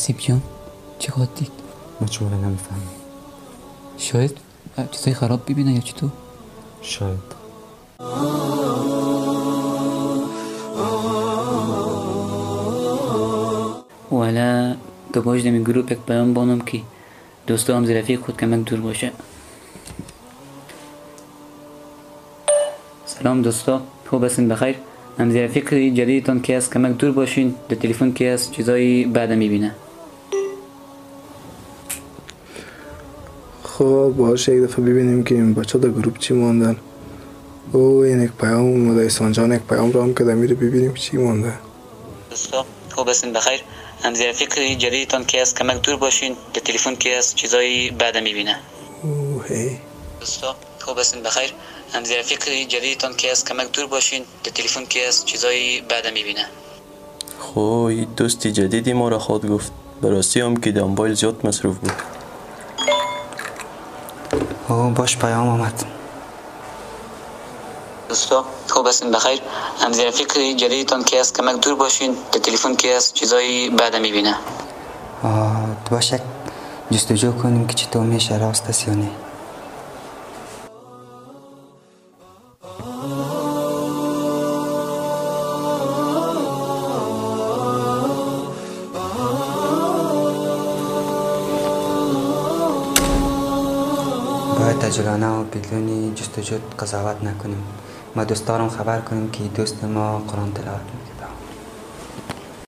حسیبیان چقدر دید؟ ما چوره نمیفهمیم. شاید چیزای خراب ببینه یا چطور؟ شاید. ولی دو باش دمی گروپ یک بیان بانم که دوستا هم زرفیق خود کمک دور باشه. سلام دوستا، خوب هستین بخیر؟ هم زرفیق جدیدتان که هست کمک دور باشین، در تلفن که هست چیزایی بعد میبینه. خب باشه یک دفعه ببینیم که این بچه در گروپ چی ماندن. او این یک پیام اومده، ایسانجان یک پیام را هم کده میره ببینیم چی مانده. دوستا خوب هستین بخیر؟ هم زرفیق جدیدتان که هست کمک دور باشین، در تلفن که هست چیزایی بعد میبینه. دوستا خوب هستین بخیر؟ هم زرفیق جدیدتان که هست کمک دور باشین، در تلفن که هست چیزایی بعد میبینه. خب دوست جدیدی ما را خود گفت، براستی هم که دنبال زیاد مصروف بود. باش پیام آمد. دوستا خوب هستین بخیر؟ هم زرفیق جدیدتان که هست کمک دور باشین، در تلفن که هست چیزایی بعد میبینه. باش یک جستجو کنیم که چطور میشه راست است یا نه. تجلانه و بدلونی جستجو قضاوت نکنیم. ما دوست دارم خبر کنیم که دوست ما قرآن تلاوت